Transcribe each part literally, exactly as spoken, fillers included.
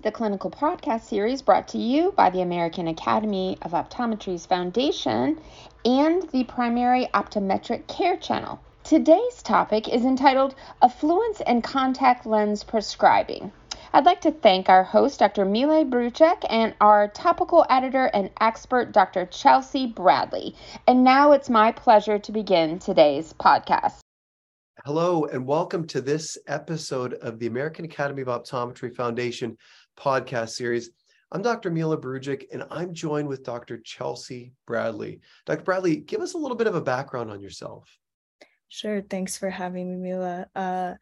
to the clinical podcast series brought to you by the American Academy of Optometry's Foundation and the Primary Optometric Care Channel. Today's topic is entitled Affluence and Contact Lens Prescribing. I'd like to thank our host, Doctor Mile Brujic, and our topical editor and expert, Doctor Chelsea Bradley. And now it's my pleasure to begin today's podcast. Hello, and welcome to this episode of the American Academy of Optometry Foundation podcast series. I'm Doctor Mile Brujic, and I'm joined with Doctor Chelsea Bradley. Doctor Bradley, give us a little bit of a background on yourself. Sure. Thanks for having me, Mila. Uh,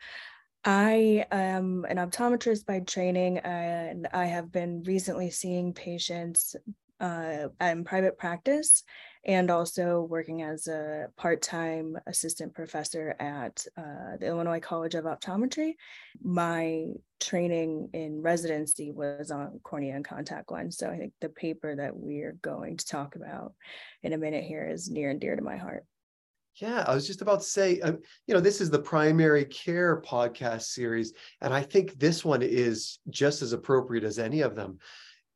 I am an optometrist by training, and I have been recently seeing patients uh, in private practice and also working as a part-time assistant professor at uh, the Illinois College of Optometry. My training in residency was on cornea and contact lens, so I think the paper that we're going to talk about in a minute here is near and dear to my heart. Yeah, I was just about to say, um, you know, this is the primary care podcast series, and I think this one is just as appropriate as any of them.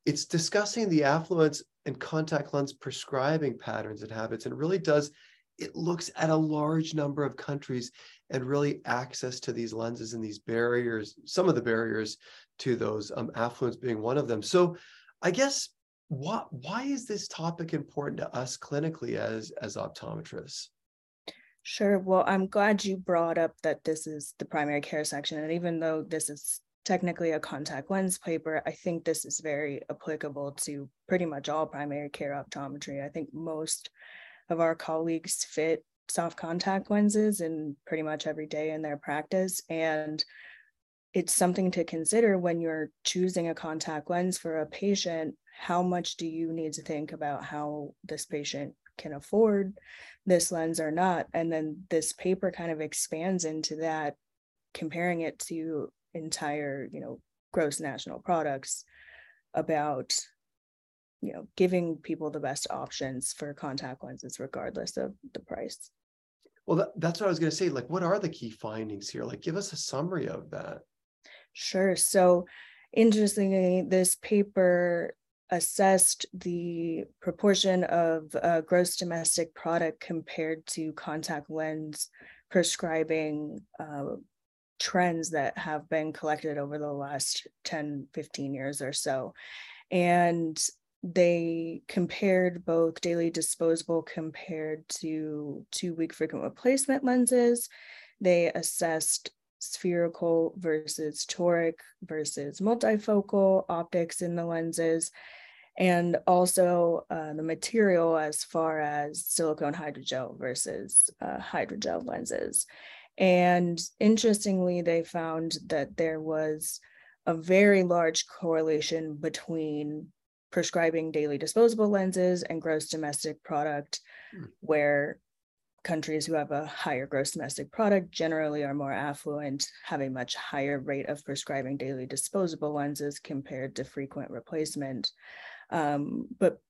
It's discussing the affluence and contact lens prescribing patterns and habits, and really does, it looks at a large number of countries and really access to these lenses and these barriers, some of the barriers to those, um, affluence being one of them. So I guess, what, why is this topic important to us clinically as, as optometrists? Sure. Well, I'm glad you brought up that this is the primary care section. And even though this is technically a contact lens paper, I think this is very applicable to pretty much all primary care optometry. I think most of our colleagues fit soft contact lenses in pretty much every day in their practice. And it's something to consider when you're choosing a contact lens for a patient. How much do you need to think about how this patient can afford this lens or not? And then this paper kind of expands into that, comparing it to entire, you know, gross national products, about, you know, giving people the best options for contact lenses, regardless of the price. Well, that, that's what I was going to say. Like, what are the key findings here? Like, give us a summary of that. Sure. So interestingly, this paper assessed the proportion of uh, gross domestic product compared to contact lens prescribing uh, trends that have been collected over the last ten, fifteen years or so. And they compared both daily disposable compared to two-week frequent replacement lenses. They assessed spherical versus toric versus multifocal optics in the lenses, and also uh, the material as far as silicone hydrogel versus uh, hydrogel lenses. And interestingly, they found that there was a very large correlation between prescribing daily disposable lenses and gross domestic product, mm. where countries who have a higher gross domestic product generally are more affluent, have a much higher rate of prescribing daily disposable lenses compared to frequent replacement. Um, but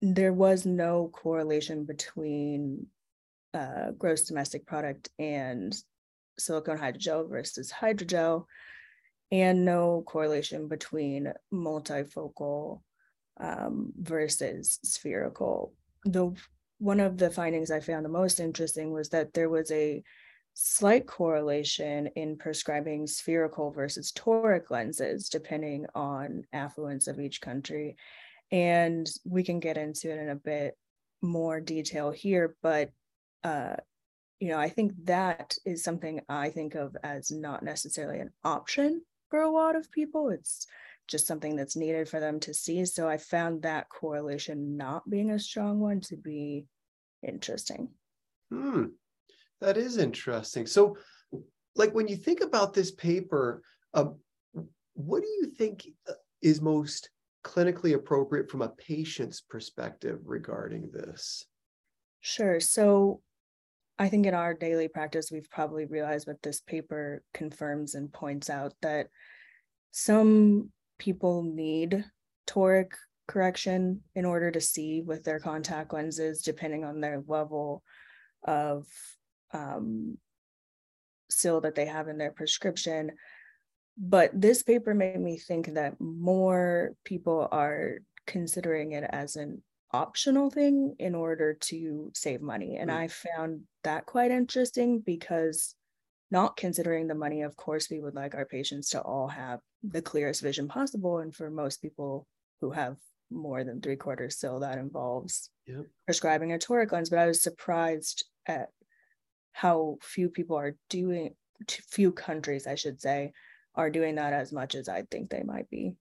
there was no correlation between uh, gross domestic product and silicone hydrogel versus hydrogel, and no correlation between multifocal um, versus spherical. The One of the findings I found the most interesting was that there was a slight correlation in prescribing spherical versus toric lenses, depending on affluence of each country. And we can get into it in a bit more detail here, but, uh, you know, I think that is something I think of as not necessarily an option for a lot of people. It's just something that's needed for them to see. So I found that correlation not being a strong one to be interesting. Hmm. That is interesting. So, like, when you think about this paper, uh, what do you think is most clinically appropriate from a patient's perspective regarding this? Sure. So I think in our daily practice, we've probably realized what this paper confirms and points out, that some people need toric correction in order to see with their contact lenses, depending on their level of um, seal that they have in their prescription. But this paper made me think that more people are considering it as an optional thing in order to save money. And mm-hmm. I found that quite interesting, because not considering the money, of course, we would like our patients to all have the clearest vision possible. And for most people who have more than three quarters still, that involves yep. prescribing a toric lens. But I was surprised at how few people are doing, few countries, I should say, are doing that as much as I think they might be.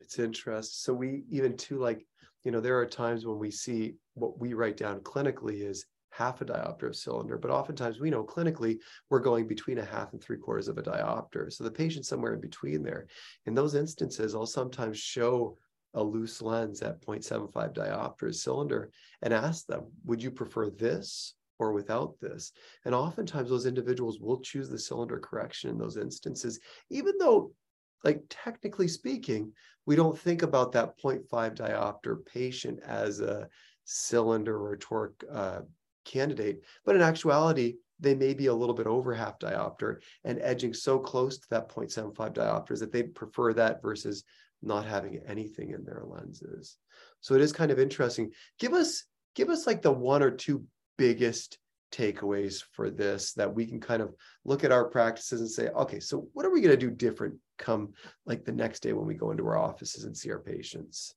It's interesting. So we even too, like, you know, there are times when we see what we write down clinically is half a diopter of cylinder, but oftentimes we know clinically we're going between a half and three quarters of a diopter. So the patient's somewhere in between there. In those instances, I'll sometimes show a loose lens at zero point seven five diopter cylinder and ask them, would you prefer this or without this? And oftentimes those individuals will choose the cylinder correction in those instances, even though, like, technically speaking, we don't think about that zero point five diopter patient as a cylinder or a toric uh, candidate, but in actuality, they may be a little bit over half diopter and edging so close to that zero point seven five diopters that they prefer that versus not having anything in their lenses. So it is kind of interesting. Give us, give us like the one or two biggest takeaways for this that we can kind of look at our practices and say, okay, so what are we going to do different come like the next day when we go into our offices and see our patients?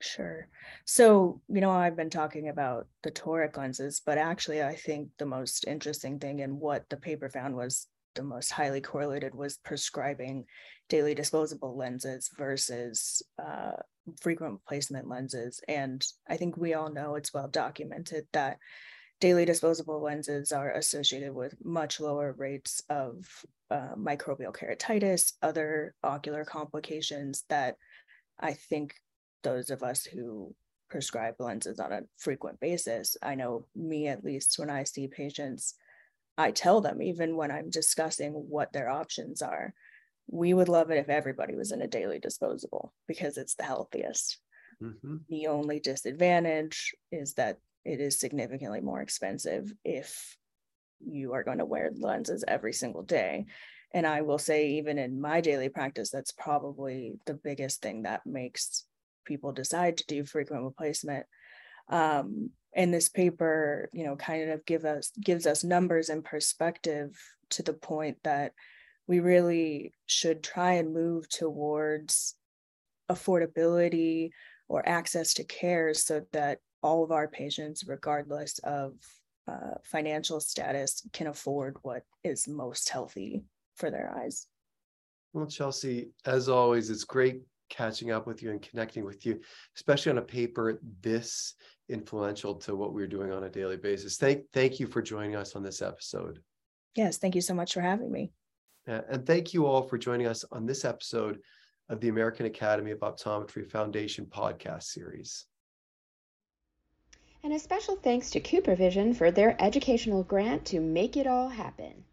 Sure. So, you know, I've been talking about the toric lenses, but actually I think the most interesting thing and what the paper found was the most highly correlated was prescribing daily disposable lenses versus uh, frequent placement lenses. And I think we all know, it's well documented, that daily disposable lenses are associated with much lower rates of uh, microbial keratitis, other ocular complications that I think those of us who prescribe lenses on a frequent basis, I know me at least, when I see patients, I tell them, even when I'm discussing what their options are, we would love it if everybody was in a daily disposable because it's the healthiest. Mm-hmm. The only disadvantage is that it is significantly more expensive if you are going to wear lenses every single day. And I will say, even in my daily practice, that's probably the biggest thing that makes people decide to do frequent replacement. Um, and this paper, you know, kind of give us, gives us numbers and perspective to the point that we really should try and move towards affordability or access to care so that all of our patients, regardless of uh, financial status, can afford what is most healthy for their eyes. Well, Chelsea, as always, it's great catching up with you and connecting with you, especially on a paper this influential to what we're doing on a daily basis. Thank, thank you for joining us on this episode. Yes, thank you so much for having me. And thank you all for joining us on this episode of the American Academy of Optometry Foundation podcast series. And a special thanks to CooperVision for their educational grant to make it all happen.